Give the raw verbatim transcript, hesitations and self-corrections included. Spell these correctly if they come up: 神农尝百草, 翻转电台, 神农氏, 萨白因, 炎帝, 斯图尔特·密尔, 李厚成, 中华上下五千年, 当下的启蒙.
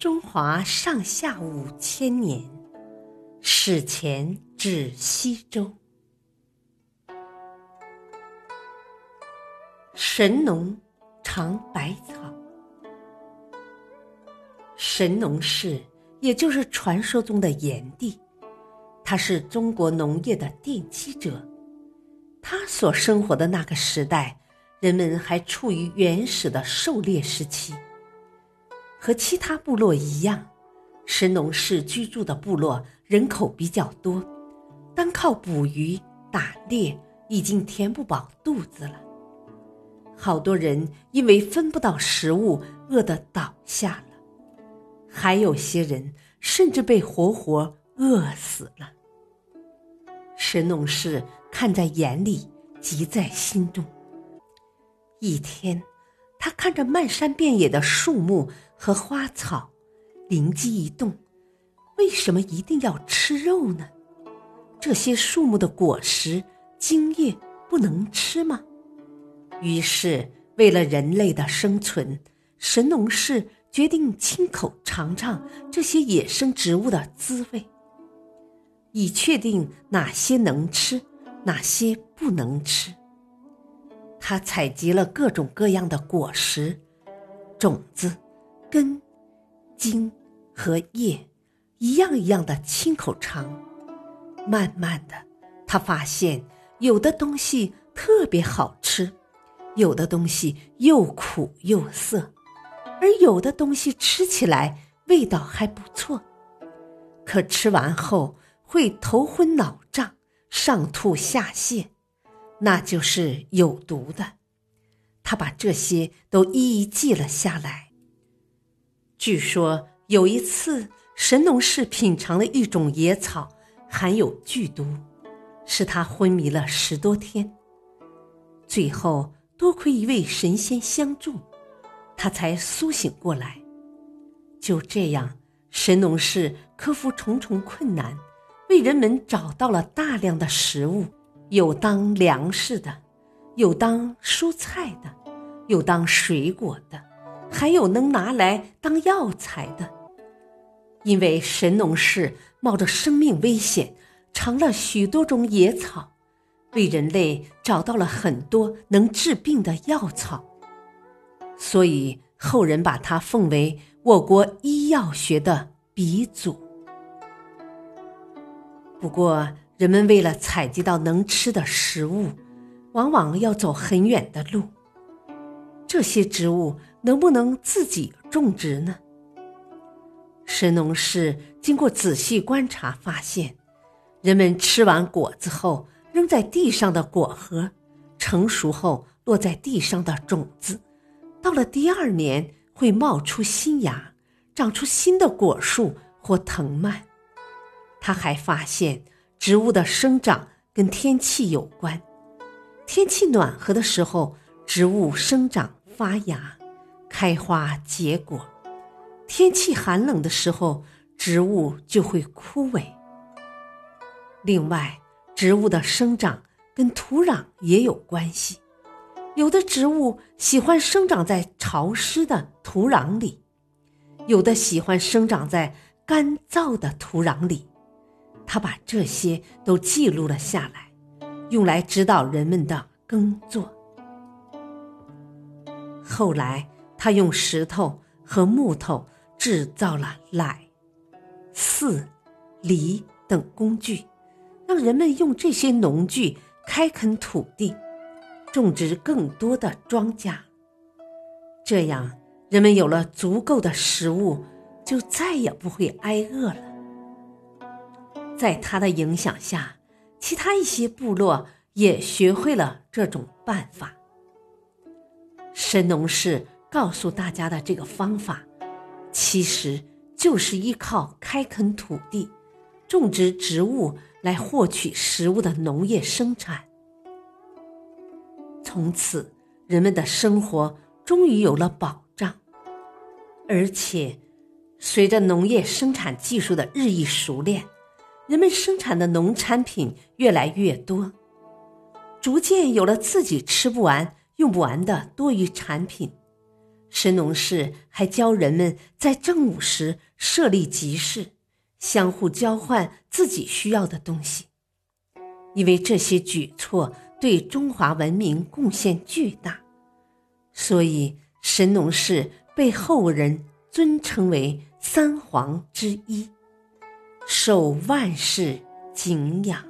中华上下五千年，史前至西周。神农尝百草。神农氏也就是传说中的炎帝，他是中国农业的奠基者。他所生活的那个时代，人们还处于原始的狩猎时期。和其他部落一样，神农氏居住的部落人口比较多，单靠捕鱼打猎已经填不饱肚子了。好多人因为分不到食物，饿得倒下了，还有些人甚至被活活饿死了。神农氏看在眼里，急在心中。一天，他看着漫山遍野的树木和花草，灵机一动，为什么一定要吃肉呢？这些树木的果实、茎叶不能吃吗？于是，为了人类的生存，神农氏决定亲口尝尝这些野生植物的滋味，以确定哪些能吃，哪些不能吃。他采集了各种各样的果实、种子、根、茎和叶，一样一样的亲口尝。慢慢的，他发现有的东西特别好吃，有的东西又苦又涩，而有的东西吃起来味道还不错，可吃完后会头昏脑胀、上吐下泻，那就是有毒的。他把这些都一一记了下来。据说有一次，神农氏品尝了一种野草，含有剧毒，使他昏迷了十多天。最后多亏一位神仙相助，他才苏醒过来。就这样，神农氏克服重重困难，为人们找到了大量的食物，有当粮食的，有当蔬菜的，有当水果的，还有能拿来当药材的。因为神农氏冒着生命危险，尝了许多种野草，为人类找到了很多能治病的药草，所以后人把他奉为我国医药学的鼻祖。不过，人们为了采集到能吃的食物，往往要走很远的路。这些植物能不能自己种植呢？神农氏经过仔细观察发现，人们吃完果子后扔在地上的果核，成熟后落在地上的种子，到了第二年会冒出新芽，长出新的果树或藤蔓。他还发现植物的生长跟天气有关，天气暖和的时候，植物生长发芽、开花结果；天气寒冷的时候，植物就会枯萎。另外，植物的生长跟土壤也有关系，有的植物喜欢生长在潮湿的土壤里，有的喜欢生长在干燥的土壤里。他把这些都记录了下来，用来指导人们的耕作。后来，他用石头和木头制造了耒、耜、犁等工具，让人们用这些农具开垦土地，种植更多的庄稼。这样，人们有了足够的食物，就再也不会挨饿了。在他的影响下，其他一些部落也学会了这种办法。神农氏告诉大家的这个方法，其实就是依靠开垦土地、种植植物来获取食物的农业生产。从此，人们的生活终于有了保障，而且随着农业生产技术的日益熟练，人们生产的农产品越来越多，逐渐有了自己吃不完、用不完的多余产品，石农氏还教人们在正午时设立集市，相互交换自己需要的东西。因为这些举措对中华文明贡献巨大，所以石农氏被后人尊称为三皇之一，受万世敬仰。